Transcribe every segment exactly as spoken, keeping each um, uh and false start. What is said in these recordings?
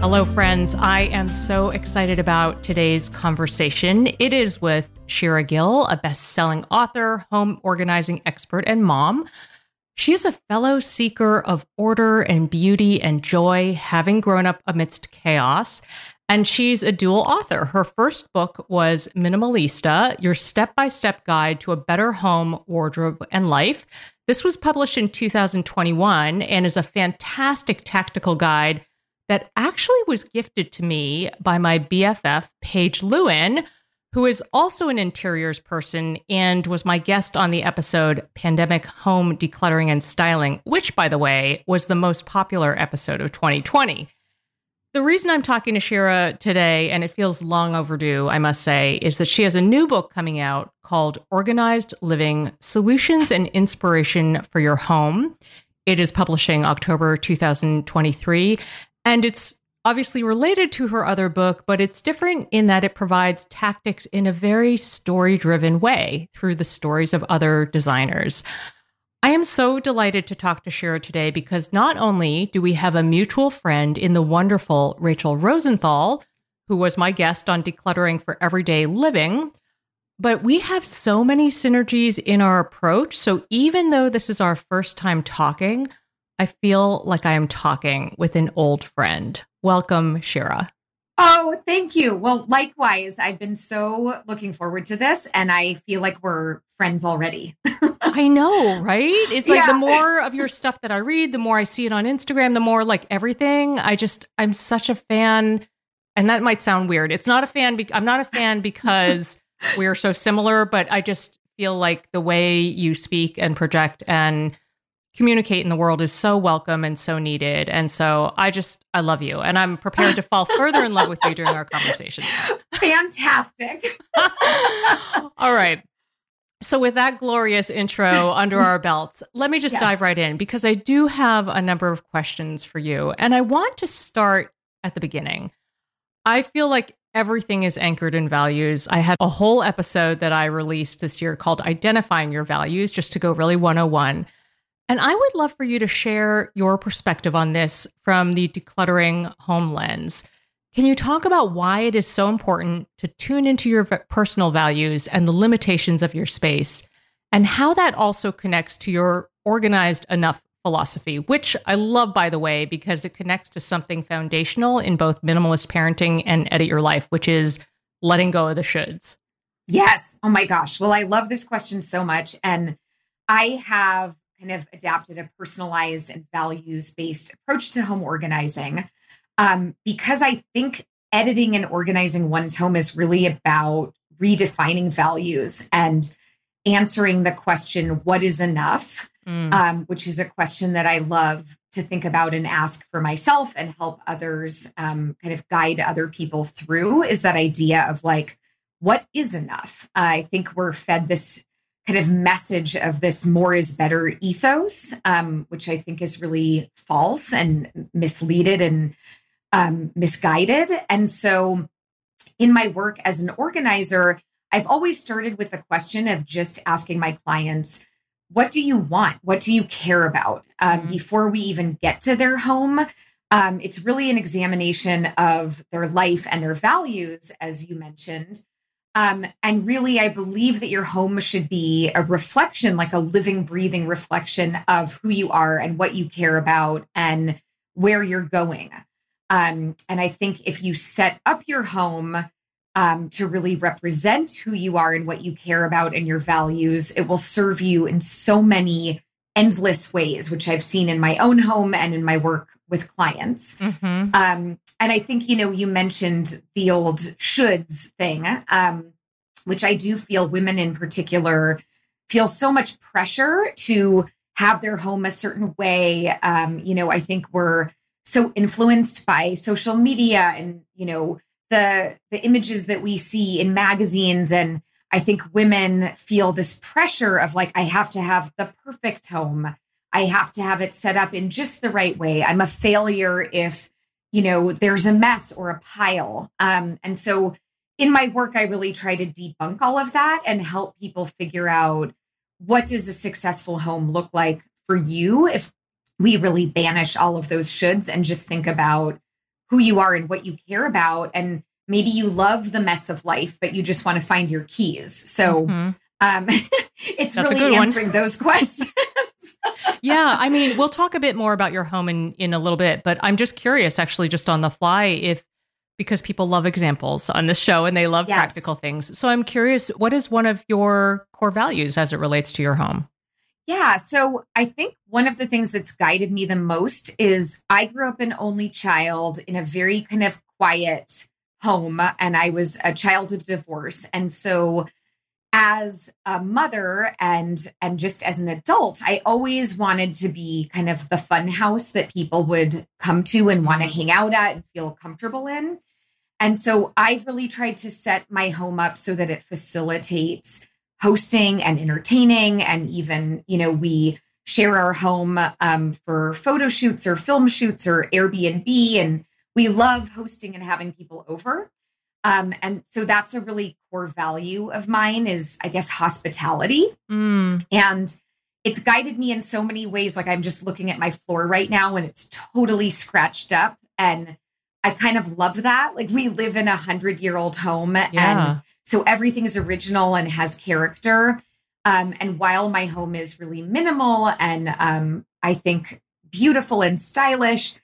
Hello, friends. I am so excited about today's conversation. It is with Shira Gill, a best-selling author, home organizing expert, and mom. She is a fellow seeker of order and beauty and joy, having grown up amidst chaos. And she's a dual author. Her first book was Minimalista, Your Step-by-Step Guide to a Better Home, Wardrobe, and Life. This was published in two thousand twenty-one and is a fantastic tactical guide that actually was gifted to me by my B F F, Paige Lewin, who is also an interiors person and was my guest on the episode Pandemic Home Decluttering and Styling, which, by the way, was the most popular episode of twenty twenty. The reason I'm talking to Shira today, and it feels long overdue, I must say, is that she has a new book coming out called Organized Living, Solutions and Inspiration for Your Home. It is publishing October two thousand twenty-three, and it's obviously related to her other book, but it's different in that it provides tactics in a very story-driven way through the stories of other designers. I am so delighted to talk to Shira today because not only do we have a mutual friend in the wonderful Rachel Rosenthal, who was my guest on Decluttering for Everyday Living, but we have so many synergies in our approach. So even though this is our first time talking, I feel like I am talking with an old friend. Welcome, Shira. Oh, thank you. Well, likewise, I've been so looking forward to this, and I feel like we're friends already. I know, right? It's like yeah. The more of your stuff that I read, the more I see it on Instagram, the more like everything. I just, I'm such a fan, and that might sound weird. It's not a fan. Be- I'm not a fan because we're so similar, but I just feel like the way you speak and project and communicate in the world is so welcome and so needed. And so I just, I love you. And I'm prepared to fall further in love with you during our conversation. Fantastic. All right. So with that glorious intro under our belts, let me just yes. dive right in because I do have a number of questions for you. And I want to start at the beginning. I feel like everything is anchored in values. I had a whole episode that I released this year called Identifying Your Values, just to go really one oh one. And I would love for you to share your perspective on this from the decluttering home lens. Can you talk about why it is so important to tune into your personal values and the limitations of your space, and how that also connects to your organized enough philosophy, which I love, by the way, because it connects to something foundational in both minimalist parenting and Edit Your Life, which is letting go of the shoulds? Yes. Oh my gosh. Well, I love this question so much. And I have kind of adapted a personalized and values-based approach to home organizing um, because I think editing and organizing one's home is really about redefining values and answering the question, what is enough? mm. um, which is a question that I love to think about and ask for myself and help others um, kind of guide other people through, is that idea of like, what is enough? Uh, I think we're fed this kind of message of this more is better ethos, um, which I think is really false and misleaded and um, misguided. And so in my work as an organizer, I've always started with the question of just asking my clients, what do you want? What do you care about? Um, mm-hmm. Before we even get to their home, um, it's really an examination of their life and their values, as you mentioned. Um, and really, I believe that your home should be a reflection, like a living, breathing reflection of who you are and what you care about and where you're going. Um, and I think if you set up your home um, to really represent who you are and what you care about and your values, it will serve you in so many endless ways, which I've seen in my own home and in my work with clients. Mm-hmm. Um, and I think, you know, you mentioned the old shoulds thing, um, which I do feel women in particular feel so much pressure to have their home a certain way. Um, you know, I think we're so influenced by social media and, you know, the the images that we see in magazines. And I think women feel this pressure of like, I have to have the perfect home. I have to have it set up in just the right way. I'm a failure if, you know, there's a mess or a pile. Um, and so in my work, I really try to debunk all of that and help people figure out, what does a successful home look like for you if we really banish all of those shoulds and just think about who you are and what you care about. And maybe you love the mess of life, but you just want to find your keys. So mm-hmm. um, it's That's really answering one. Those questions. Yeah. I mean, we'll talk a bit more about your home in, in a little bit, but I'm just curious actually just on the fly if, because people love examples on this show and they love yes. practical things. So I'm curious, what is one of your core values as it relates to your home? Yeah. So I think one of the things that's guided me the most is I grew up an only child in a very kind of quiet home, and I was a child of divorce. And so as a mother and and just as an adult, I always wanted to be kind of the fun house that people would come to and want to hang out at and feel comfortable in. And so I've really tried to set my home up so that it facilitates hosting and entertaining. And even, you know, we share our home um, for photo shoots or film shoots or Airbnb, and we love hosting and having people over. Um, and so that's a really core value of mine is, I guess, hospitality. Mm. And it's guided me in so many ways. Like I'm just looking at my floor right now and it's totally scratched up. And I kind of love that. Like we live in a hundred year old home yeah. and so everything is original and has character. Um, and while my home is really minimal and um, I think beautiful and stylish,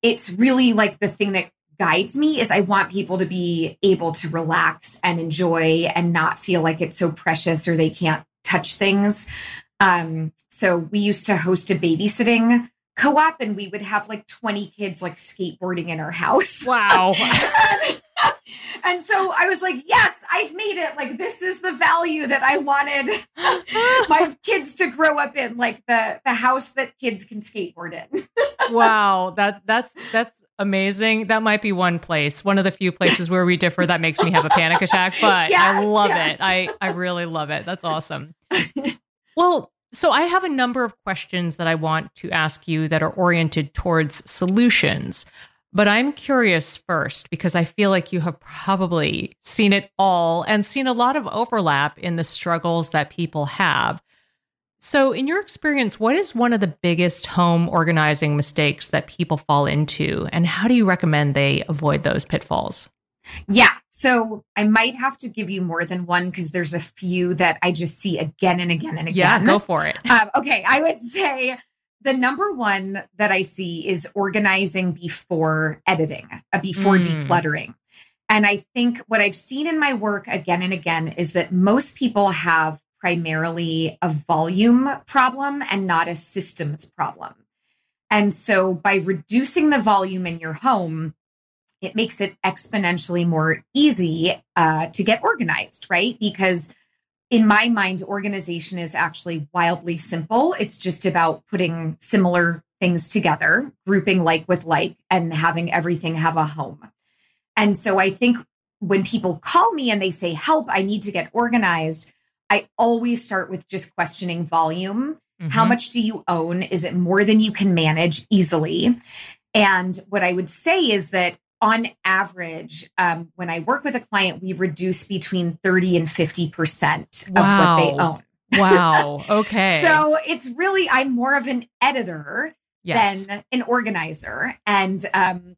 it's really like the thing that guides me is I want people to be able to relax and enjoy and not feel like it's so precious or they can't touch things. Um, so we used to host a babysitting co-op and we would have like twenty kids like skateboarding in our house. Wow. And so I was like, yes, I've made it. Like, this is the value that I wanted my kids to grow up in, like the, the house that kids can skateboard in. Wow. That that's, that's, amazing. That might be one place, one of the few places where we differ. That makes me have a panic attack, but yeah, I love yeah. it. I, I really love it. That's awesome. Well, so I have a number of questions that I want to ask you that are oriented towards solutions, but I'm curious first, because I feel like you have probably seen it all and seen a lot of overlap in the struggles that people have. So in your experience, what is one of the biggest home organizing mistakes that people fall into, and how do you recommend they avoid those pitfalls? Yeah. So I might have to give you more than one because there's a few that I just see again and again and again. Yeah, go for it. Um, okay. I would say the number one that I see is organizing before editing, uh, before mm. decluttering. And I think what I've seen in my work again and again is that most people have primarily a volume problem and not a systems problem. And so by reducing the volume in your home, it makes it exponentially more easy uh, to get organized, right? Because in my mind, organization is actually wildly simple. It's just about putting similar things together, grouping like with like, and having everything have a home. And so I think when people call me and they say, help, I need to get organized, I always start with just questioning volume. Mm-hmm. How much do you own? Is it more than you can manage easily? And what I would say is that on average, um, when I work with a client, we reduce between thirty and fifty percent of wow. what they own. Wow. Okay. So it's really, I'm more of an editor yes. than an organizer. And, um,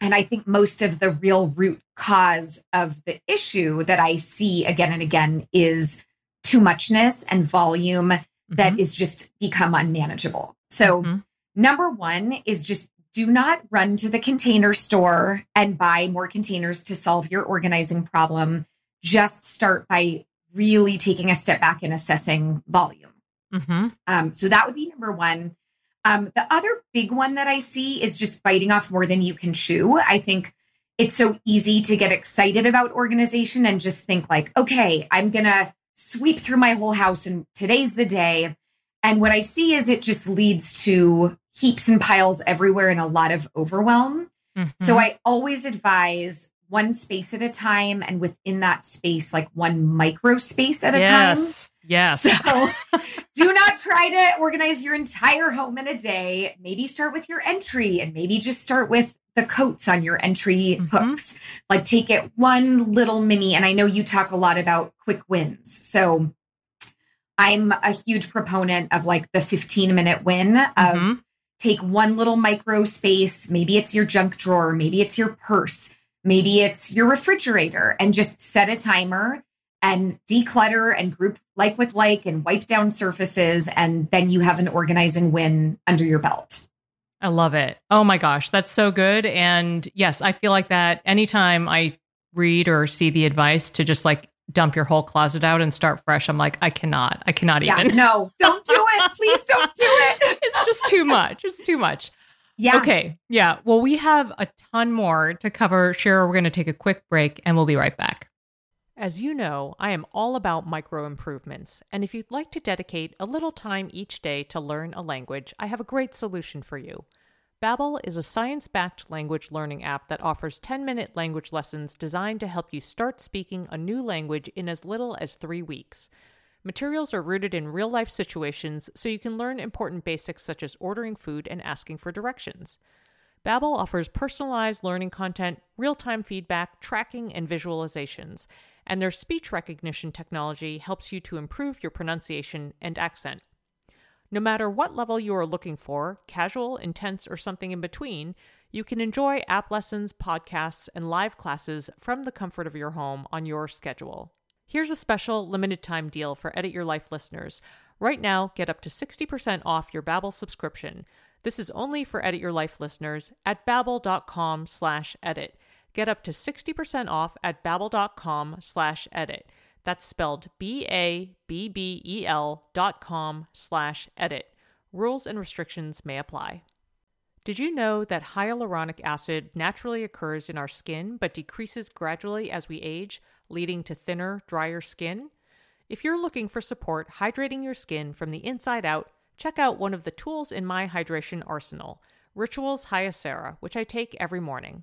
and I think most of the real root cause of the issue that I see again and again is too muchness and volume mm-hmm. that is just become unmanageable. So mm-hmm. number one is just do not run to the container store and buy more containers to solve your organizing problem. Just start by really taking a step back and assessing volume. Mm-hmm. Um, so that would be number one. Um, the other big one that I see is just biting off more than you can chew. I think it's so easy to get excited about organization and just think like, okay, I'm going to sweep through my whole house and today's the day. And what I see is it just leads to heaps and piles everywhere and a lot of overwhelm. Mm-hmm. So I always advise one space at a time, and within that space, like one micro space at a yes. time. Yes. So do not try to organize your entire home in a day. Maybe start with your entry and maybe just start with the coats on your entry mm-hmm. hooks. Like take it one little mini. And I know you talk a lot about quick wins. So I'm a huge proponent of like the fifteen minute win of mm-hmm. take one little micro space. Maybe it's your junk drawer. Maybe it's your purse. Maybe it's your refrigerator, and just set a timer and declutter and group like with like and wipe down surfaces. And then you have an organizing win under your belt. I love it. Oh my gosh, that's so good. And yes, I feel like that anytime I read or see the advice to just like dump your whole closet out and start fresh, I'm like, I cannot, I cannot yeah, even. No, don't do it. Please don't do it. It's just too much. It's too much. Yeah. Okay. Yeah. Well, we have a ton more to cover. Shira, we're going to take a quick break and we'll be right back. As you know, I am all about micro improvements. And if you'd like to dedicate a little time each day to learn a language, I have a great solution for you. Babbel is a science-backed language learning app that offers ten-minute language lessons designed to help you start speaking a new language in as little as three weeks. Materials are rooted in real-life situations, so you can learn important basics such as ordering food and asking for directions. Babbel offers personalized learning content, real-time feedback, tracking, and visualizations. And their speech recognition technology helps you to improve your pronunciation and accent. No matter what level you are looking for, casual, intense, or something in between, you can enjoy app lessons, podcasts, and live classes from the comfort of your home on your schedule. Here's a special limited-time deal for Edit Your Life listeners. Right now, get up to sixty percent off your Babbel subscription. This is only for Edit Your Life listeners at babbel.com slash edit. Get up to sixty percent off at babbel.com slash edit. That's spelled B A B B E L dot com slash edit. Rules and restrictions may apply. Did you know that hyaluronic acid naturally occurs in our skin but decreases gradually as we age, leading to thinner, drier skin? If you're looking for support hydrating your skin from the inside out, check out one of the tools in my hydration arsenal, Ritual's Hyacera, which I take every morning.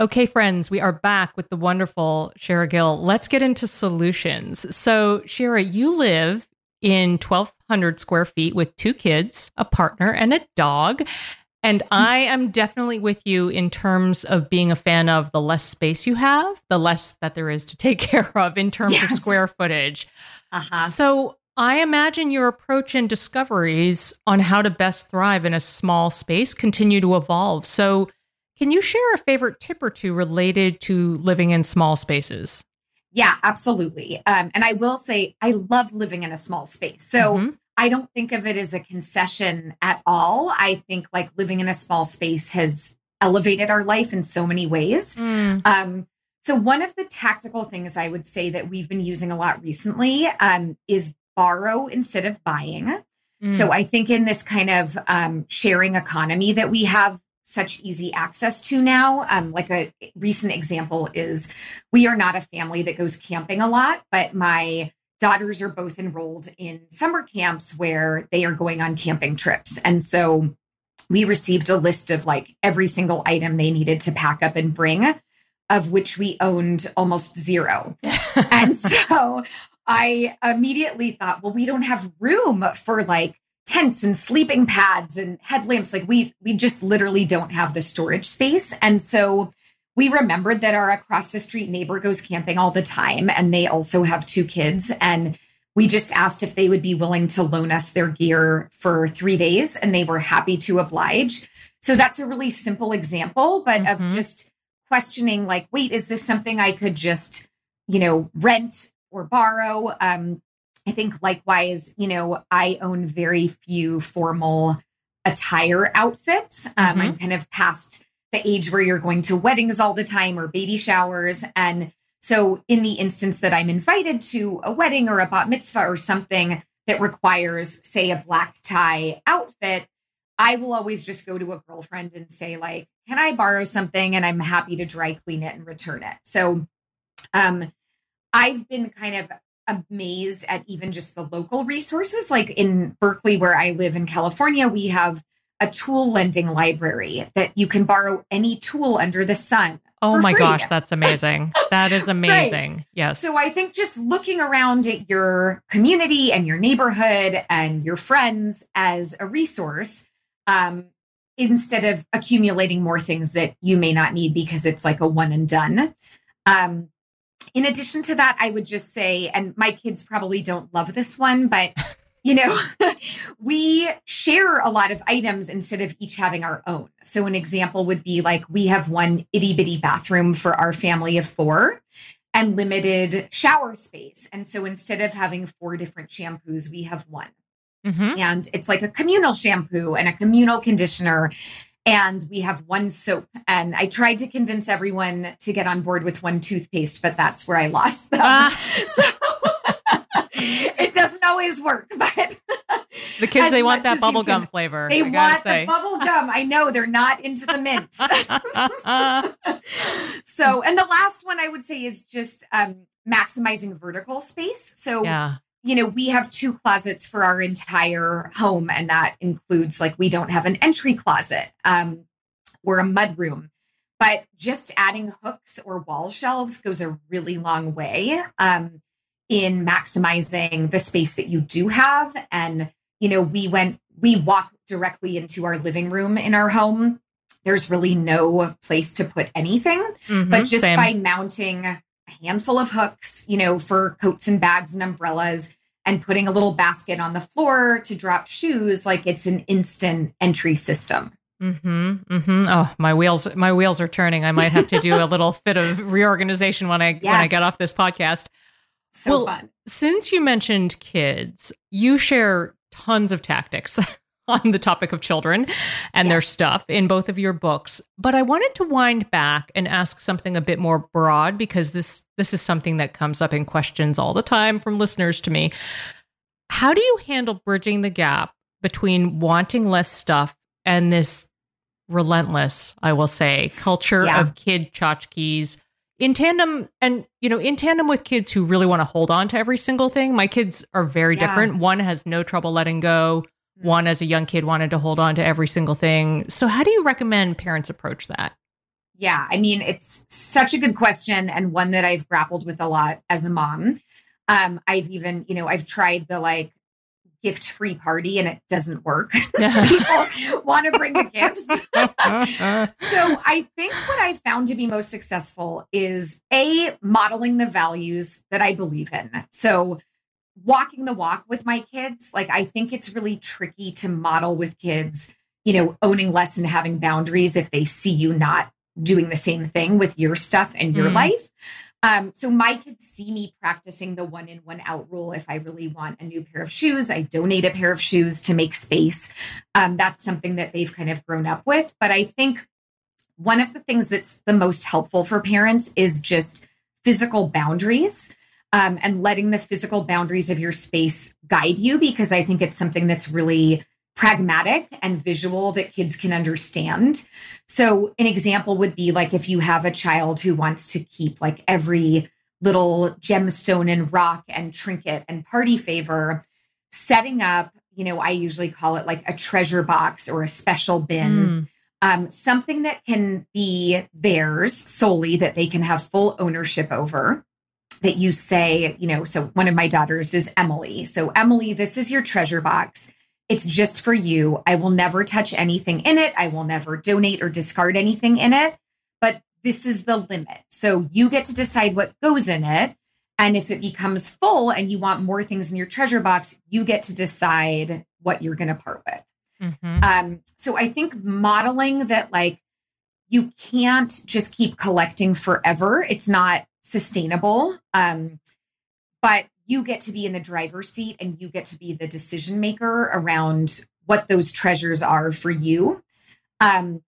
Okay, friends, we are back with the wonderful Shira Gill. Let's get into solutions. So, Shira, you live in twelve hundred square feet with two kids, a partner, and a dog. And I am definitely with you in terms of being a fan of the less space you have, the less that there is to take care of in terms yes. of square footage. Uh-huh. So I imagine your approach and discoveries on how to best thrive in a small space continue to evolve. So can you share a favorite tip or two related to living in small spaces? Yeah, absolutely. Um, and I will say I love living in a small space. So mm-hmm. I don't think of it as a concession at all. I think like living in a small space has elevated our life in so many ways. Mm. Um, so one of the tactical things I would say that we've been using a lot recently um, is borrow instead of buying. Mm. So I think in this kind of um, sharing economy that we have such easy access to now, um, like a recent example is we are not a family that goes camping a lot, but my daughters are both enrolled in summer camps where they are going on camping trips. And so we received a list of like every single item they needed to pack up and bring, of which we owned almost zero. And so I immediately thought, well, we don't have room for like tents and sleeping pads and headlamps. Like we, we just literally don't have the storage space. And so we remembered that our across the street neighbor goes camping all the time, and they also have two kids. And we just asked if they would be willing to loan us their gear for three days, and they were happy to oblige. So that's a really simple example, but mm-hmm. of just questioning like, wait, is this something I could just, you know, rent or borrow? Um, I think likewise, you know, I own very few formal attire outfits. Um, mm-hmm. I'm kind of past the age where you're going to weddings all the time or baby showers. And so in the instance that I'm invited to a wedding or a bat mitzvah or something that requires, say, a black tie outfit, I will always just go to a girlfriend and say like, can I borrow something? And I'm happy to dry clean it and return it. So um, I've been kind of amazed at even just the local resources. Like in Berkeley, where I live in California, we have a tool lending library that you can borrow any tool under the sun. Oh my free. gosh, that's amazing. That is amazing. Right. Yes. So I think just looking around at your community and your neighborhood and your friends as a resource, um, instead of accumulating more things that you may not need because it's like a one and done. Um, in addition to that, I would just say, and my kids probably don't love this one, but you know, we share a lot of items instead of each having our own. So an example would be like, we have one itty bitty bathroom for our family of four and limited shower space. And so instead of having four different shampoos, we have one. Mm-hmm. And it's like a communal shampoo and a communal conditioner. And we have one soap. And I tried to convince everyone to get on board with one toothpaste, but that's where I lost them. Uh. So it doesn't always work, but the kids, they want that bubble gum flavor. They want the bubble gum. I know they're not into the mint. So, and the last one I would say is just um, maximizing vertical space. So, yeah. you know, we have two closets for our entire home, and that includes like, we don't have an entry closet um, or a mud room, but just adding hooks or wall shelves goes a really long way. Um, in maximizing the space that you do have. And, you know, we went, we walk directly into our living room in our home. There's really no place to put anything, mm-hmm, but just same. by mounting a handful of hooks, you know, for coats and bags and umbrellas, and putting a little basket on the floor to drop shoes, like it's an instant entry system. Hmm. Hmm. Oh, my wheels! My wheels are turning. I might have to do a little fit of reorganization when I yes. when I get off this podcast. So well, fun. Since you mentioned kids, you share tons of tactics on the topic of children and yes. their stuff in both of your books. But I wanted to wind back and ask something a bit more broad, because this this is something that comes up in questions all the time from listeners to me. How do you handle bridging the gap between wanting less stuff and this relentless, I will say, culture yeah. of kid tchotchkes? In tandem and, you know, in tandem with kids who really want to hold on to every single thing. My kids are very yeah. different. One has no trouble letting go. Mm-hmm. One, as a young kid, wanted to hold on to every single thing. So how do you recommend parents approach that? Yeah, I mean, it's such a good question, and one that I've grappled with a lot as a mom. Um, I've even, you know, I've tried the like gift-free party and it doesn't work. People want to bring the gifts. So I think what I found to be most successful is A, modeling the values that I believe in. So walking the walk with my kids. Like, I think it's really tricky to model with kids, you know, owning less and having boundaries if they see you not doing the same thing with your stuff and your mm. life. Um, so my kids see me practicing the one in, one out rule. If I really want a new pair of shoes, I donate a pair of shoes to make space. Um, that's something that they've kind of grown up with. But I think one of the things that's the most helpful for parents is just physical boundaries, um, and letting the physical boundaries of your space guide you, because I think it's something that's really pragmatic and visual that kids can understand. So an example would be like if you have a child who wants to keep like every little gemstone and rock and trinket and party favor, setting up, you know, I usually call it like a treasure box or a special bin, mm. um, something that can be theirs solely, that they can have full ownership over. That you say, you know, so one of my daughters is Emily. So Emily, this is your treasure box. It's just for you. I will never touch anything in it. I will never donate or discard anything in it, but this is the limit. So you get to decide what goes in it. And if it becomes full and you want more things in your treasure box, you get to decide what you're going to part with. Mm-hmm. Um, so I think modeling that, like, you can't just keep collecting forever. It's not sustainable. Um, but you get to be in the driver's seat and you get to be the decision maker around what those treasures are for you. Um,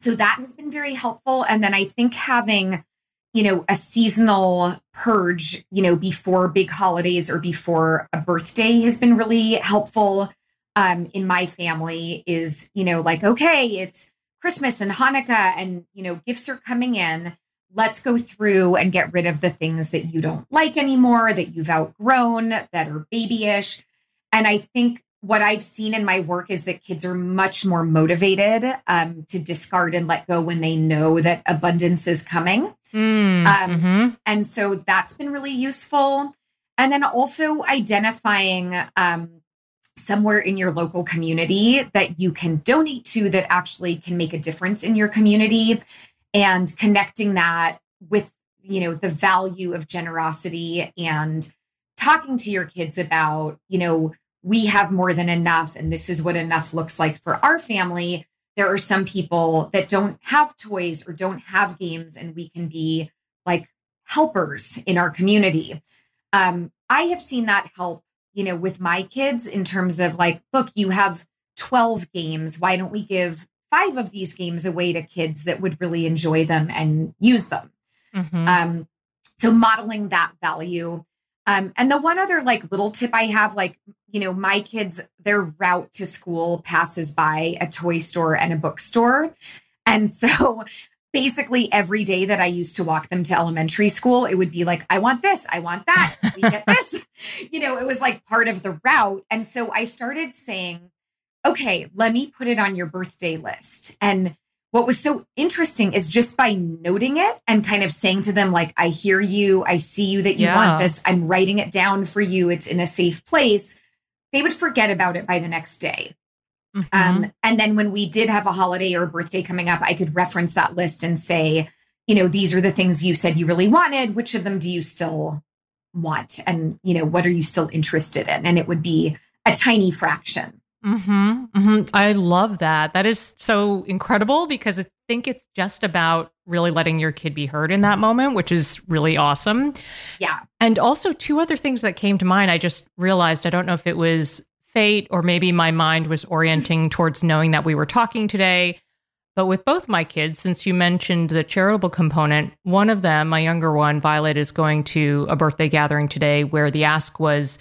so that has been very helpful. And then I think having, you know, a seasonal purge, you know, before big holidays or before a birthday has been really helpful um, in my family is, you know, like, okay, it's Christmas and Hanukkah and, you know, gifts are coming in. Let's go through and get rid of the things that you don't like anymore, that you've outgrown, that are babyish. And I think what I've seen in my work is that kids are much more motivated um, to discard and let go when they know that abundance is coming. Mm, um, mm-hmm. And so that's been really useful. And then also identifying um, somewhere in your local community that you can donate to that actually can make a difference in your community. And connecting that with, you know, the value of generosity and talking to your kids about, you know, we have more than enough and this is what enough looks like for our family. There are some people that don't have toys or don't have games, and we can be like helpers in our community. Um, I have seen that help, you know, with my kids in terms of like, look, you have twelve games. Why don't we give five of these games away to kids that would really enjoy them and use them. Mm-hmm. Um, so modeling that value. Um, and the one other like little tip I have, like, you know, my kids, their route to school passes by a toy store and a bookstore. And so basically every day that I used to walk them to elementary school, it would be like, I want this, I want that, we get this, you know, it was like part of the route. And so I started saying, okay, let me put it on your birthday list. And what was so interesting is just by noting it and kind of saying to them, like, I hear you, I see you that you yeah. want this, I'm writing it down for you, it's in a safe place, they would forget about it by the next day. Mm-hmm. Um, and then when we did have a holiday or a birthday coming up, I could reference that list and say, you know, these are the things you said you really wanted. Which of them do you still want? And, you know, what are you still interested in? And it would be a tiny fraction. Mm-hmm, mm-hmm. I love that. That is so incredible because I think it's just about really letting your kid be heard in that moment, which is really awesome. Yeah. And also two other things that came to mind. I just realized, I don't know if it was fate or maybe my mind was orienting towards knowing that we were talking today, but with both my kids, since you mentioned the charitable component, one of them, my younger one, Violet, is going to a birthday gathering today where the ask was,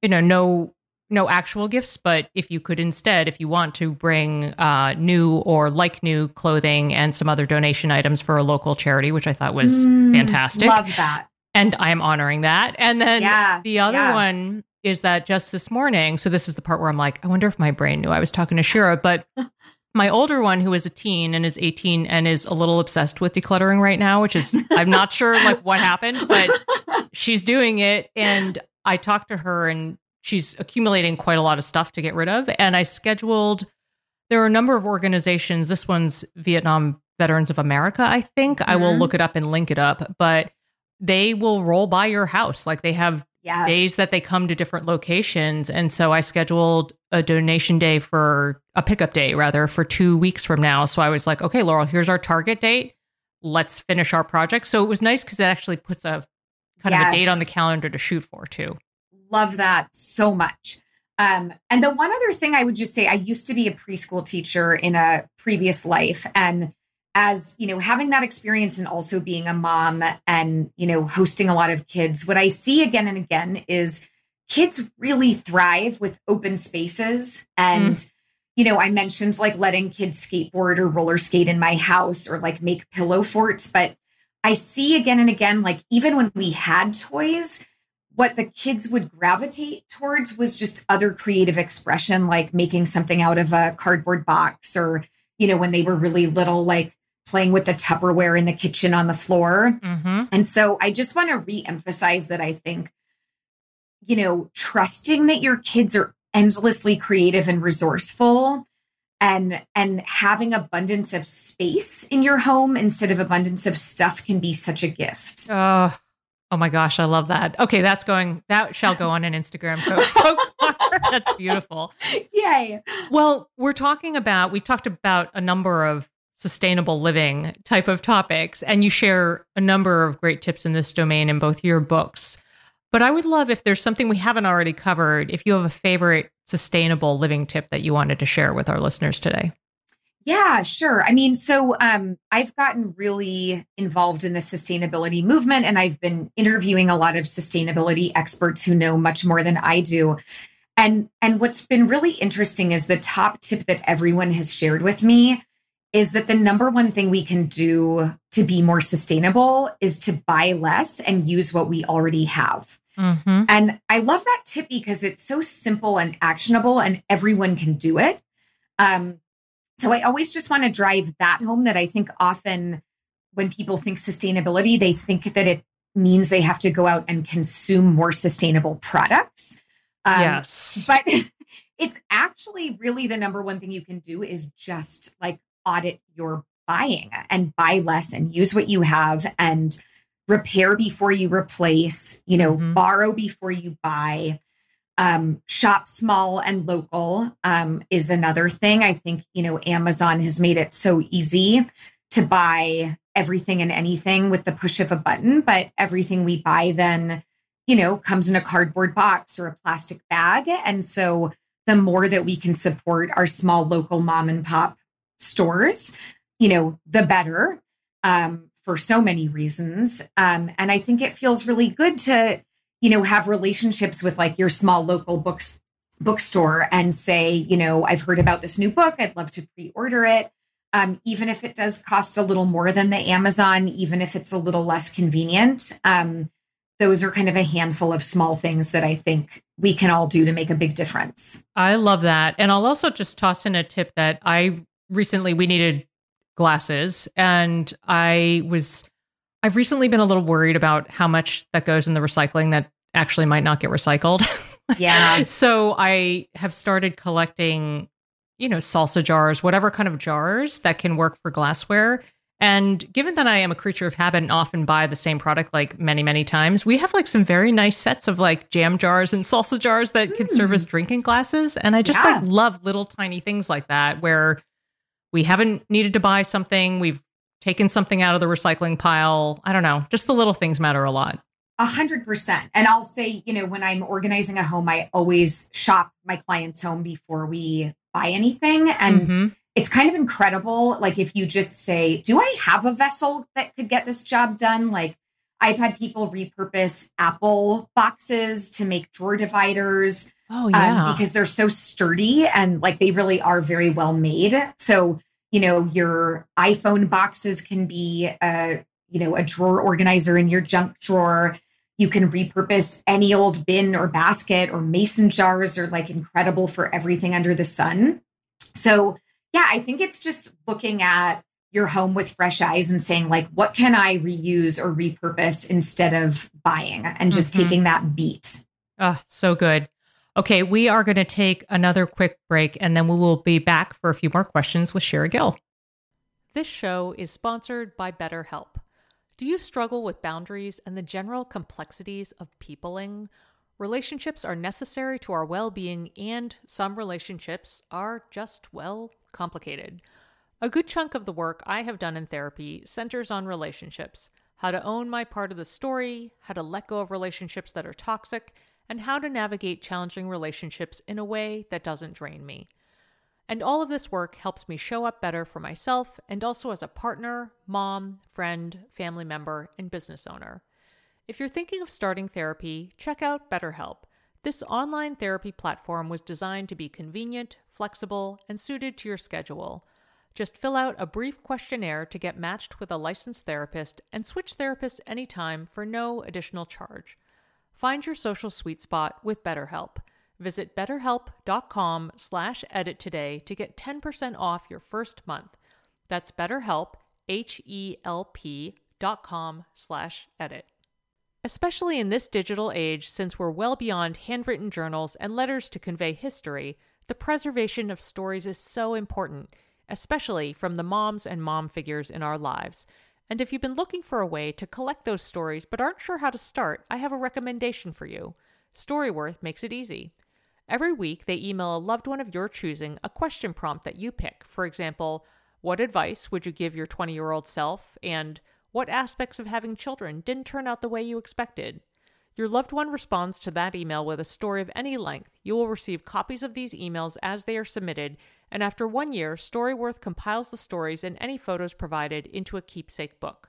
you know, no No actual gifts, but if you could instead, if you want to bring uh, new or like new clothing and some other donation items for a local charity, which I thought was mm, fantastic. Love that. And I'm honoring that. And then yeah, the other yeah. one is that just this morning. So this is the part where I'm like, I wonder if my brain knew I was talking to Shira, but my older one, who is a teen and is eighteen and is a little obsessed with decluttering right now, which is, I'm not sure like what happened, but she's doing it. And I talked to her and she's accumulating quite a lot of stuff to get rid of. And I scheduled, there are a number of organizations. This one's Vietnam Veterans of America, I think. Mm-hmm. I will look it up and link it up, but they will roll by your house. Like they have yes. days that they come to different locations. And so I scheduled a donation day for a pickup day rather for two weeks from now. So I was like, okay, Laurel, here's our target date. Let's finish our project. So it was nice because it actually puts a kind yes. of a date on the calendar to shoot for too. Love that so much. Um, and the one other thing I would just say, I used to be a preschool teacher in a previous life. And as, you know, having that experience and also being a mom and, you know, hosting a lot of kids, what I see again and again is kids really thrive with open spaces. And, mm. you know, I mentioned like letting kids skateboard or roller skate in my house or like make pillow forts. But I see again and again, like even when we had toys, what the kids would gravitate towards was just other creative expression, like making something out of a cardboard box or, you know, when they were really little, like playing with the Tupperware in the kitchen on the floor. Mm-hmm. And so I just want to reemphasize that I think, you know, trusting that your kids are endlessly creative and resourceful and, and having abundance of space in your home instead of abundance of stuff can be such a gift. Oh, oh my gosh. I love that. Okay. That's going, that shall go on an Instagram post. That's beautiful. Yay. Well, we're talking about, we talked about a number of sustainable living type of topics. And you share a number of great tips in this domain in both your books. But I would love if there's something we haven't already covered, if you have a favorite sustainable living tip that you wanted to share with our listeners today. Yeah, sure. I mean, so um, I've gotten really involved in the sustainability movement, and I've been interviewing a lot of sustainability experts who know much more than I do. And, and what's been really interesting is the top tip that everyone has shared with me is that the number one thing we can do to be more sustainable is to buy less and use what we already have. Mm-hmm. And I love that tip because it's so simple and actionable and everyone can do it. Um, so I always just want to drive that home, that I think often when people think sustainability, they think that it means they have to go out and consume more sustainable products. Um, yes. But it's actually really the number one thing you can do is just like audit your buying and buy less and use what you have and repair before you replace, you know, mm-hmm. borrow before you buy, um, shop small and local, um, is another thing. I think, you know, Amazon has made it so easy to buy everything and anything with the push of a button, but everything we buy then, you know, comes in a cardboard box or a plastic bag. And so the more that we can support our small local mom and pop stores, you know, the better, um, for so many reasons. Um, and I think it feels really good to, you know, have relationships with like your small local books, bookstore and say, you know, I've heard about this new book. I'd love to pre-order it. Um, even if it does cost a little more than the Amazon, even if it's a little less convenient, um, those are kind of a handful of small things that I think we can all do to make a big difference. I love that. And I'll also just toss in a tip that I recently, we needed glasses and I was, I've recently been a little worried about how much that goes in the recycling that actually might not get recycled. Yeah. So I have started collecting, you know, salsa jars, whatever kind of jars that can work for glassware. And given that I am a creature of habit and often buy the same product like many, many times, we have like some very nice sets of like jam jars and salsa jars that mm. can serve as drinking glasses. And I just yeah. like love little tiny things like that where we haven't needed to buy something. We've taken something out of the recycling pile. I don't know. Just the little things matter a lot. A hundred percent. And I'll say, you know, when I'm organizing a home, I always shop my client's home before we buy anything. And mm-hmm. it's kind of incredible. Like if you just say, do I have a vessel that could get this job done? Like I've had people repurpose apple boxes to make drawer dividers. Oh yeah. Um, because they're so sturdy and like they really are very well made. So, you know, your iPhone boxes can be a, you know, a drawer organizer in your junk drawer. You can repurpose any old bin or basket, or mason jars are like incredible for everything under the sun. So yeah, I think it's just looking at your home with fresh eyes and saying like, what can I reuse or repurpose instead of buying, and just mm-hmm. taking that beat. Oh, so good. Okay, we are going to take another quick break, and then we will be back for a few more questions with Shira Gill. This show is sponsored by BetterHelp. Do you struggle with boundaries and the general complexities of peopling? Relationships are necessary to our well-being, and some relationships are just, well, complicated. A good chunk of the work I have done in therapy centers on relationships, how to own my part of the story, how to let go of relationships that are toxic, and how to navigate challenging relationships in a way that doesn't drain me. And all of this work helps me show up better for myself and also as a partner, mom, friend, family member, and business owner. If you're thinking of starting therapy, check out BetterHelp. This online therapy platform was designed to be convenient, flexible, and suited to your schedule. Just fill out a brief questionnaire to get matched with a licensed therapist and switch therapists anytime for no additional charge. Find your social sweet spot with BetterHelp. Visit betterhelp.com slash edit today to get ten percent off your first month. That's BetterHelp, H E L P dot com slash edit. Especially in this digital age, since we're well beyond handwritten journals and letters to convey history, the preservation of stories is so important, especially from the moms and mom figures in our lives. And if you've been looking for a way to collect those stories but aren't sure how to start, I have a recommendation for you. StoryWorth makes it easy. Every week, they email a loved one of your choosing a question prompt that you pick. For example, what advice would you give your twenty-year-old self? And what aspects of having children didn't turn out the way you expected? Your loved one responds to that email with a story of any length. You will receive copies of these emails as they are submitted, and after one year, StoryWorth compiles the stories and any photos provided into a keepsake book.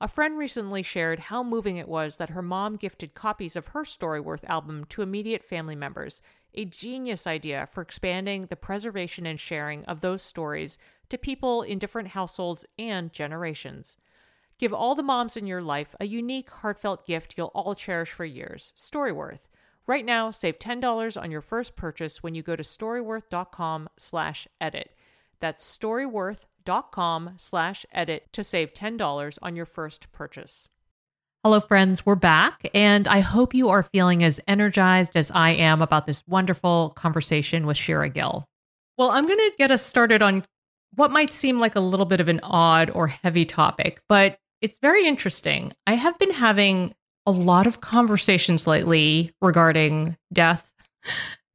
A friend recently shared how moving it was that her mom gifted copies of her StoryWorth album to immediate family members, a genius idea for expanding the preservation and sharing of those stories to people in different households and generations. Give all the moms in your life a unique, heartfelt gift you'll all cherish for years. StoryWorth. Right now, save ten dollars on your first purchase when you go to storyworth.com slash edit. That's storyworth.com slash edit to save ten dollars on your first purchase. Hello, friends. We're back, and I hope you are feeling as energized as I am about this wonderful conversation with Shira Gill. Well, I'm going to get us started on what might seem like a little bit of an odd or heavy topic, but it's very interesting. I have been having a lot of conversations lately regarding death,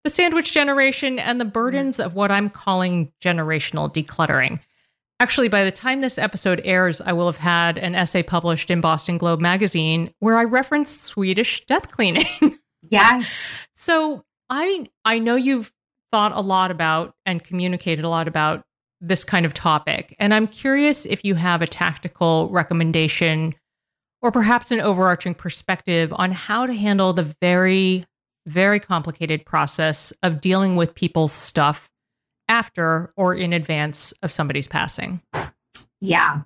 the sandwich generation, and the burdens of what I'm calling generational decluttering. Actually, by the time this episode airs, I will have had an essay published in Boston Globe magazine where I referenced Swedish death cleaning. Yes. So I I know you've thought a lot about and communicated a lot about this kind of topic. And I'm curious if you have a tactical recommendation or perhaps an overarching perspective on how to handle the very, very complicated process of dealing with people's stuff after or in advance of somebody's passing. Yeah.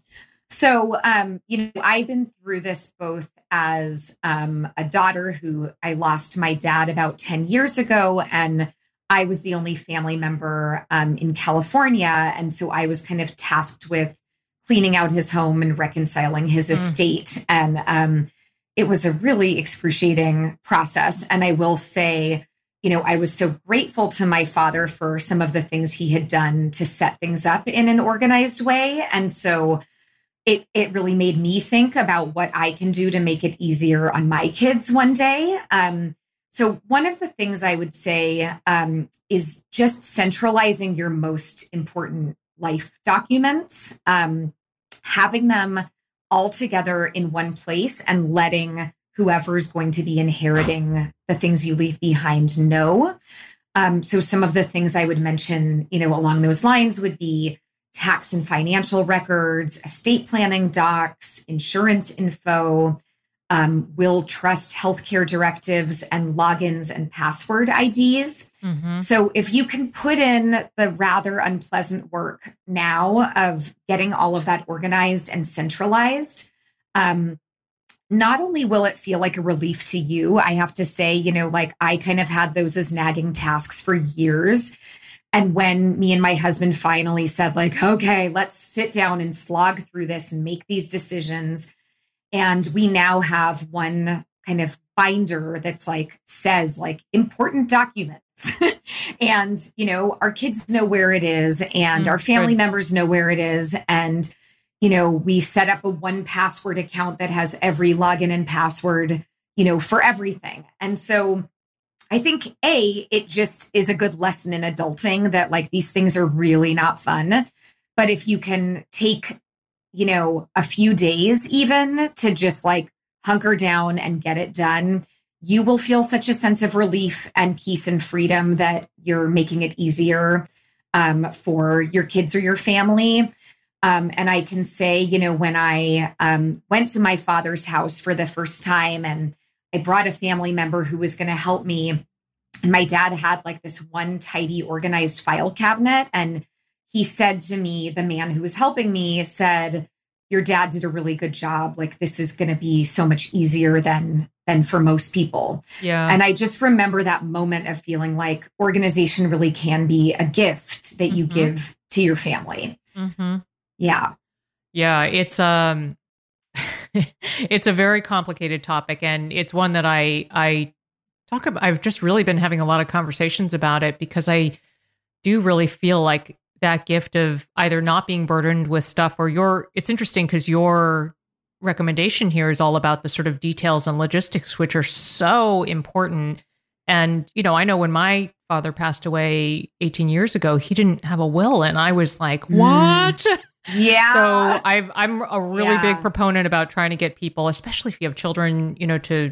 So, um, you know, I've been through this both as um, a daughter who I lost my dad about ten years ago, and I was the only family member um, in California. And so I was kind of tasked with cleaning out his home and reconciling his mm. estate. And um, it was a really excruciating process. And I will say, you know, I was so grateful to my father for some of the things he had done to set things up in an organized way. And so it it really made me think about what I can do to make it easier on my kids one day. Um So one of the things I would say um, is just centralizing your most important life documents, um, having them all together in one place and letting whoever's going to be inheriting the things you leave behind know. Um, so some of the things I would mention, you know, along those lines would be tax and financial records, estate planning docs, insurance info, Um, will, trust, healthcare directives, and logins and password I Ds. Mm-hmm. So if you can put in the rather unpleasant work now of getting all of that organized and centralized, um, not only will it feel like a relief to you, I have to say, you know, like I kind of had those as nagging tasks for years. And when me and my husband finally said like, okay, let's sit down and slog through this and make these decisions, and we now have one kind of binder that's like, says like important documents. And, you know, our kids know where it is and mm-hmm. our family members know where it is. And, you know, we set up a one password account that has every login and password, you know, for everything. And so I think, A, it just is a good lesson in adulting that like these things are really not fun. But if you can take, you know, a few days even to just like hunker down and get it done, you will feel such a sense of relief and peace and freedom that you're making it easier um, for your kids or your family. Um, and I can say, you know, when I um, went to my father's house for the first time and I brought a family member who was going to help me, and my dad had like this one tidy, organized file cabinet. And he said to me, the man who was helping me said, your dad did a really good job. Like, this is going to be so much easier than than for most people. Yeah. And I just remember that moment of feeling like organization really can be a gift that mm-hmm. you give to your family. Mm-hmm. Yeah. Yeah. It's, um, it's a very complicated topic, and it's one that I, I talk about. I've just really been having a lot of conversations about it because I do really feel like that gift of either not being burdened with stuff or your, it's interesting because your recommendation here is all about the sort of details and logistics, which are so important. And, you know, I know when my father passed away eighteen years ago, he didn't have a will. And I was like, what? Mm. Yeah. So I've, I'm a really yeah. big proponent about trying to get people, especially if you have children, you know, to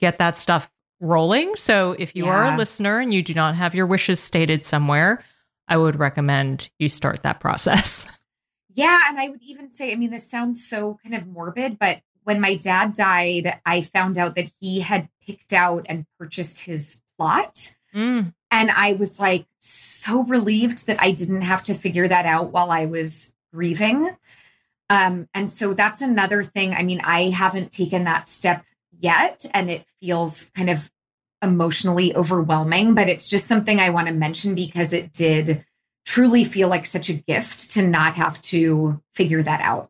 get that stuff rolling. So if you yeah. are a listener and you do not have your wishes stated somewhere, I would recommend you start that process. Yeah. And I would even say, I mean, this sounds so kind of morbid, but when my dad died, I found out that he had picked out and purchased his plot. Mm. And I was like, so relieved that I didn't have to figure that out while I was grieving. Um, and so that's another thing. I mean, I haven't taken that step yet, and it feels kind of emotionally overwhelming, but it's just something I want to mention because it did truly feel like such a gift to not have to figure that out.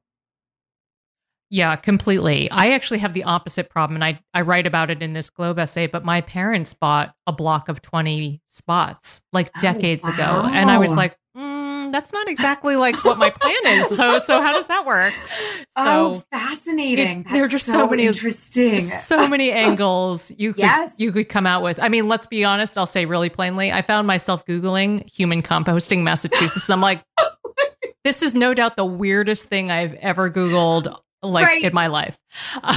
Yeah, completely. I actually have the opposite problem, and I, I write about it in this Globe essay, but my parents bought a block of twenty spots like decades oh, wow. ago. And I was like, mm, that's not exactly like what my plan is. So so how does that work? So oh, fascinating. It, there are just so, so many interesting, so many angles you could, yes. you could come out with. I mean, let's be honest. I'll say really plainly, I found myself Googling human composting Massachusetts. I'm like, this is no doubt the weirdest thing I've ever Googled like right. in my life.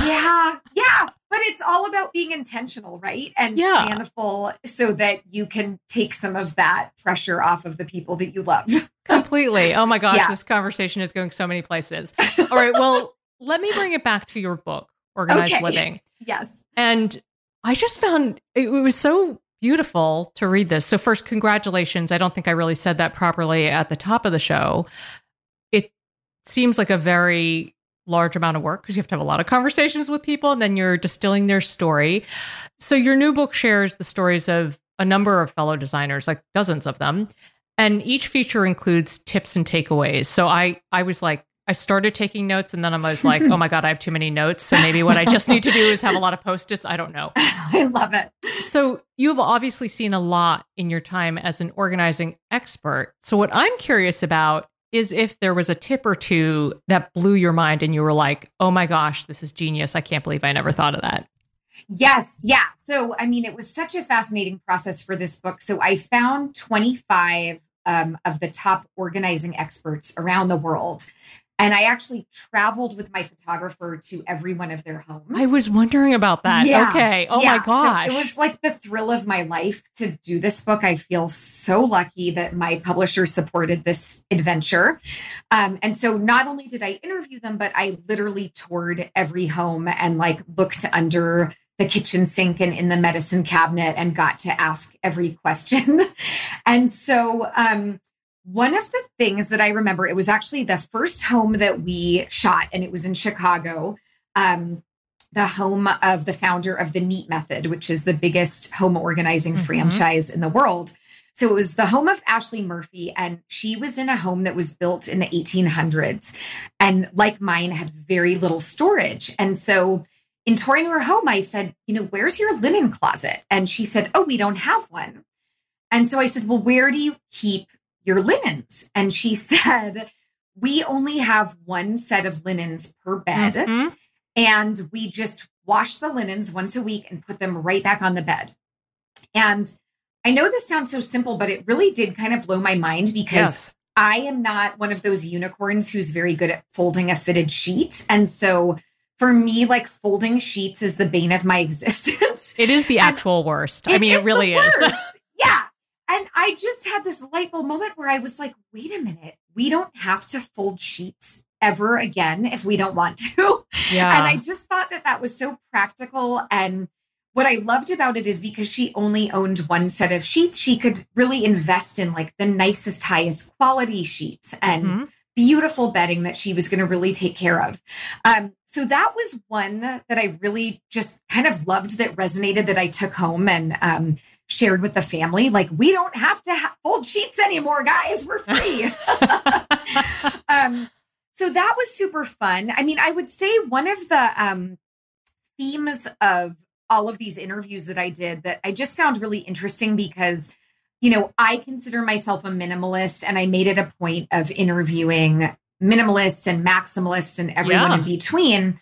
Yeah. Yeah. But it's all about being intentional, right? And yeah. planful so that you can take some of that pressure off of the people that you love. Completely. Oh my gosh. Yeah. This conversation is going so many places. All right. Well, let me bring it back to your book, Organized okay. Living. Yes. And I just found it was so beautiful to read this. So first, congratulations. I don't think I really said that properly at the top of the show. It seems like a very large amount of work because you have to have a lot of conversations with people, and then you're distilling their story. So your new book shares the stories of a number of fellow designers, like dozens of them. And each feature includes tips and takeaways. So I, I was like, I started taking notes, and then I was like, oh my God, I have too many notes. So maybe what I just need to do is have a lot of Post-its. I don't know. I love it. So you've obviously seen a lot in your time as an organizing expert. So what I'm curious about is if there was a tip or two that blew your mind and you were like, oh my gosh, this is genius. I can't believe I never thought of that. Yes. Yeah. So, I mean, it was such a fascinating process for this book. So I found twenty-five um, of the top organizing experts around the world. And I actually traveled with my photographer to every one of their homes. I was wondering about that. Yeah. Okay. Oh yeah. my gosh. So it was like the thrill of my life to do this book. I feel so lucky that my publisher supported this adventure. Um, and so not only did I interview them, but I literally toured every home and like looked under the kitchen sink and in the medicine cabinet and got to ask every question. And so, um, one of the things that I remember, it was actually the first home that we shot, and it was in Chicago, um, the home of the founder of The Neat Method, which is the biggest home organizing mm-hmm. franchise in the world. So it was the home of Ashley Murphy, and she was in a home that was built in the eighteen hundreds and like mine had very little storage. And so in touring her home, I said, you know, where's your linen closet? And she said, oh, we don't have one. And so I said, well, where do you keep your linens? And she said, we only have one set of linens per bed. Mm-hmm. And we just wash the linens once a week and put them right back on the bed. And I know this sounds so simple, but it really did kind of blow my mind because yes. I am not one of those unicorns who's very good at folding a fitted sheet. And so for me, like folding sheets is the bane of my existence. It is the actual worst. I mean, it really is. Yeah. And I just had this light bulb moment where I was like, wait a minute, we don't have to fold sheets ever again if we don't want to. Yeah. And I just thought that that was so practical. And what I loved about it is because she only owned one set of sheets, she could really invest in like the nicest, highest quality sheets and mm-hmm. beautiful bedding that she was going to really take care of. Um, so that was one that I really just kind of loved that resonated that I took home and, um, shared with the family, like, we don't have to ha- fold sheets anymore, guys. We're free. um, so that was super fun. I mean, I would say one of the um, themes of all of these interviews that I did that I just found really interesting because, you know, I consider myself a minimalist and I made it a point of interviewing minimalists and maximalists and everyone yeah. in between.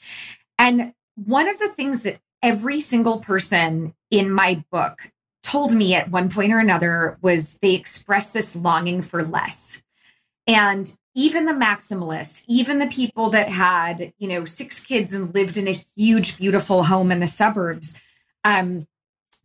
And one of the things that every single person in my book told me at one point or another was they expressed this longing for less. And even the maximalists, even the people that had, you know, six kids and lived in a huge, beautiful home in the suburbs, um,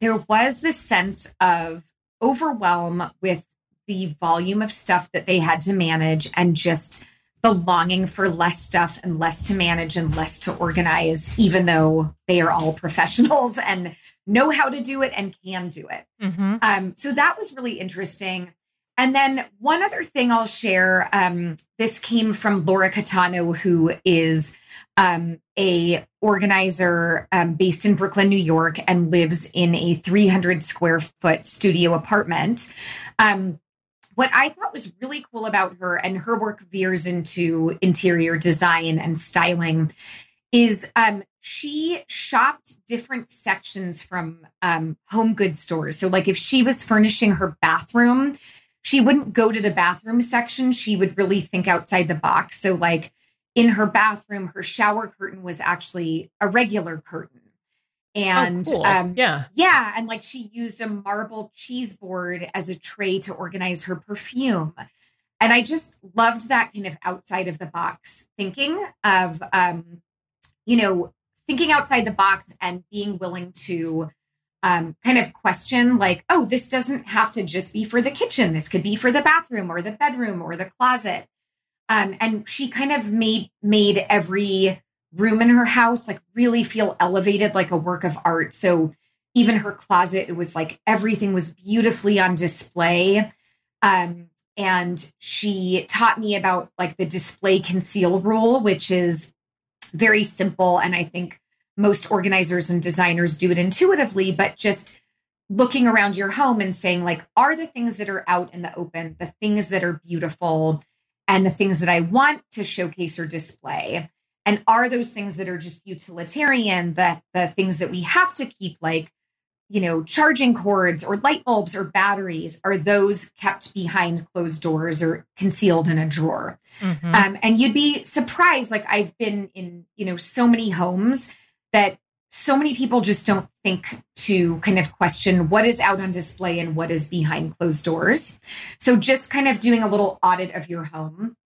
there was this sense of overwhelm with the volume of stuff that they had to manage and just the longing for less stuff and less to manage and less to organize, even though they are all professionals and know how to do it and can do it. Mm-hmm. Um, so that was really interesting. And then one other thing I'll share, um, this came from Laura Catano, who is um, a organizer um, based in Brooklyn, New York, and lives in a three hundred square foot studio apartment. Um, what I thought was really cool about her, and her work veers into interior design and styling, is um, she shopped different sections from um, home goods stores. So like if she was furnishing her bathroom, she wouldn't go to the bathroom section. She would really think outside the box. So like in her bathroom, her shower curtain was actually a regular curtain. And oh, cool. um, yeah, yeah. And like she used a marble cheese board as a tray to organize her perfume. And I just loved that kind of outside of the box thinking of, um, you know, thinking outside the box and being willing to um, kind of question like, oh, this doesn't have to just be for the kitchen. This could be for the bathroom or the bedroom or the closet. Um, and she kind of made, made every room in her house, like really feel elevated, like a work of art. So even her closet, it was like, everything was beautifully on display. Um, and she taught me about like the display conceal rule, which is very simple. And I think most organizers and designers do it intuitively, but just looking around your home and saying like, are the things that are out in the open, the things that are beautiful and the things that I want to showcase or display? And are those things that are just utilitarian, the, the things that we have to keep, like, you know, charging cords or light bulbs or batteries, are those kept behind closed doors or concealed in a drawer? Mm-hmm. Um, and you'd be surprised. Like I've been in, you know, so many homes that so many people just don't think to kind of question what is out on display and what is behind closed doors. So just kind of doing a little audit of your home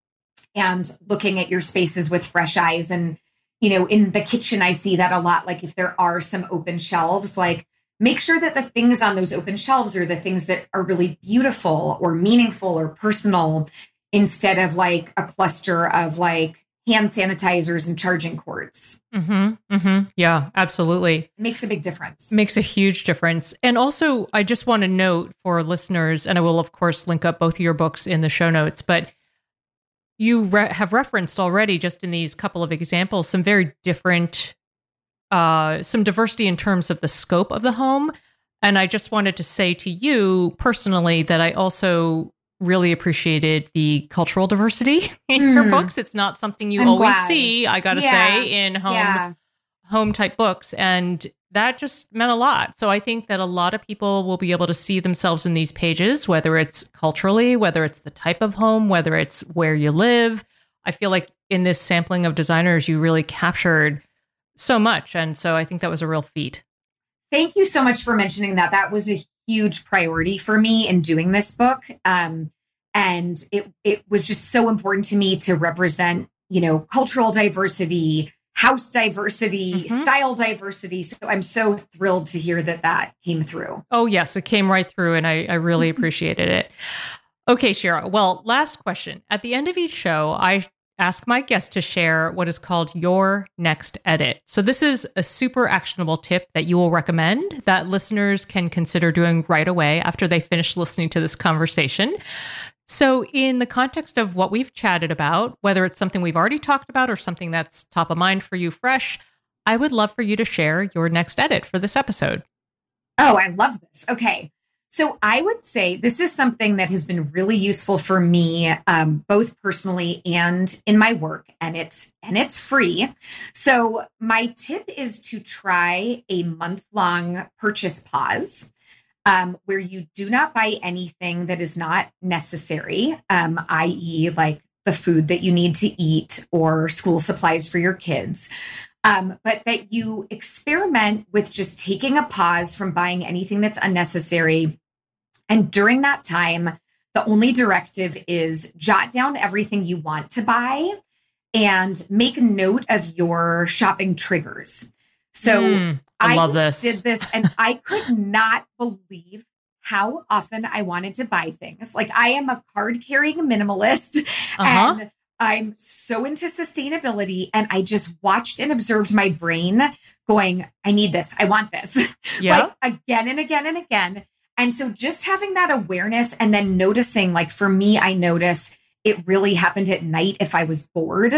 and looking at your spaces with fresh eyes. And, you know, in the kitchen, I see that a lot. Like if there are some open shelves, like, make sure that the things on those open shelves are the things that are really beautiful or meaningful or personal instead of like a cluster of like hand sanitizers and charging cords. Mm-hmm, mm-hmm. Yeah, absolutely. It makes a big difference. Makes a huge difference. And also, I just want to note for listeners, and I will, of course, link up both of your books in the show notes, but you re- have referenced already just in these couple of examples, some very different Uh, some diversity in terms of the scope of the home. And I just wanted to say to you personally that I also really appreciated the cultural diversity in mm. your books. It's not something you I'm always glad. see, I got to yeah. say, in home yeah. home type books. And that just meant a lot. So I think that a lot of people will be able to see themselves in these pages, whether it's culturally, whether it's the type of home, whether it's where you live. I feel like in this sampling of designers, you really captured so much. And so I think that was a real feat. Thank you so much for mentioning that. That was a huge priority for me in doing this book. Um, and it it was just so important to me to represent, you know, cultural diversity, house diversity, mm-hmm. style diversity. So I'm so thrilled to hear that that came through. Oh, yes, it came right through. And I, I really appreciated it. Okay, Shira. Well, last question. At the end of each show, I ask my guest to share what is called your next edit. So this is a super actionable tip that you will recommend that listeners can consider doing right away after they finish listening to this conversation. So in the context of what we've chatted about, whether it's something we've already talked about or something that's top of mind for you fresh, I would love for you to share your next edit for this episode. Oh, I love this. Okay. So I would say this is something that has been really useful for me, um, both personally and in my work, and it's and it's free. So my tip is to try a month-long purchase pause, um, where you do not buy anything that is not necessary, um, that is, like the food that you need to eat or school supplies for your kids. Um, but that you experiment with just taking a pause from buying anything that's unnecessary. And during that time, the only directive is jot down everything you want to buy and make note of your shopping triggers. So mm, I, I love just this. did this and I could not believe how often I wanted to buy things. Like, I am a card-carrying minimalist, uh-huh. and I'm so into sustainability, and I just watched and observed my brain going, I need this. I want this. Yeah. Like again and again and again. And so just having that awareness and then noticing, like for me, I noticed it really happened at night if I was bored.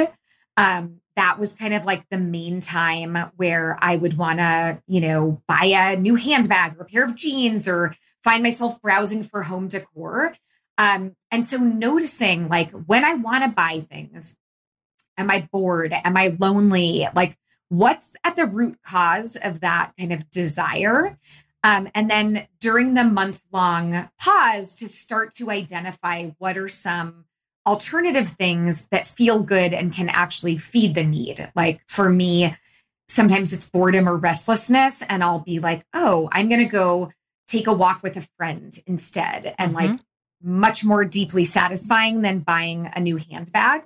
Um, that was kind of like the main time where I would want to, you know, buy a new handbag or a pair of jeans or find myself browsing for home decor. Um, and so noticing, like, when I want to buy things, am I bored? Am I lonely? Like, what's at the root cause of that kind of desire? Um, and then during the month long pause to start to identify what are some alternative things that feel good and can actually feed the need. Like for me, sometimes it's boredom or restlessness, and I'll be like, oh, I'm going to go take a walk with a friend instead. And mm-hmm. like, much more deeply satisfying than buying a new handbag.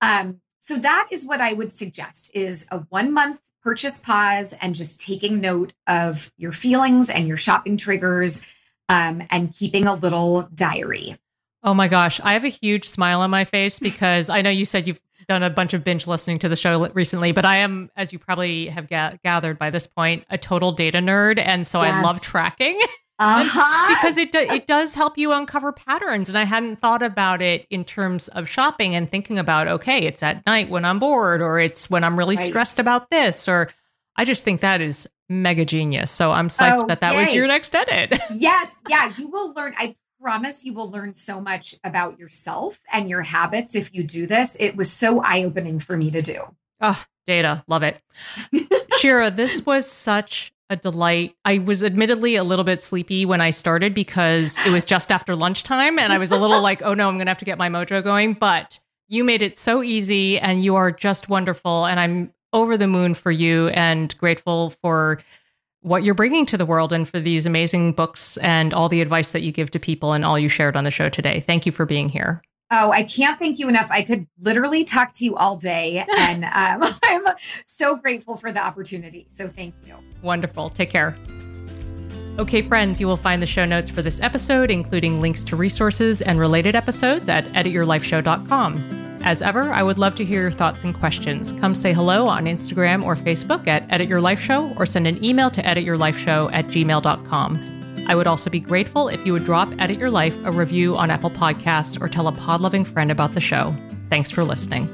Um, so that is what I would suggest, is a one month purchase pause and just taking note of your feelings and your shopping triggers, um, and keeping a little diary. Oh my gosh. I have a huge smile on my face because I know you said you've done a bunch of binge listening to the show recently, but I am, as you probably have ga- gathered by this point, a total data nerd. And so yes. I love tracking. Uh-huh. Because it do, it does help you uncover patterns. And I hadn't thought about it in terms of shopping and thinking about, okay, it's at night when I'm bored, or it's when I'm really right. stressed about this, or I just think that is mega genius. So I'm psyched okay. that that was your next edit. Yes. Yeah. You will learn. I promise you will learn so much about yourself and your habits if you do this. It was so eye-opening for me to do. Oh, data. Love it. Shira, this was such a delight. I was admittedly a little bit sleepy when I started because it was just after lunchtime and I was a little like, oh no, I'm going to have to get my mojo going. But you made it so easy and you are just wonderful. And I'm over the moon for you and grateful for what you're bringing to the world and for these amazing books and all the advice that you give to people and all you shared on the show today. Thank you for being here. Oh, I can't thank you enough. I could literally talk to you all day. And um, I'm so grateful for the opportunity. So thank you. Wonderful. Take care. Okay, friends, you will find the show notes for this episode, including links to resources and related episodes at edit your life show dot com. As ever, I would love to hear your thoughts and questions. Come say hello on Instagram or Facebook at edityourlifeshow or send an email to edityourlifeshow at gmail dot com. I would also be grateful if you would drop Edit Your Life a review on Apple Podcasts or tell a pod-loving friend about the show. Thanks for listening.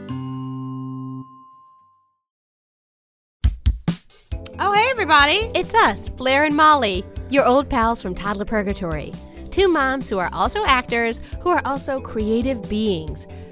Oh, hey, everybody. It's us, Blair and Molly, your old pals from Toddler Purgatory. Two moms who are also actors, who are also creative beings,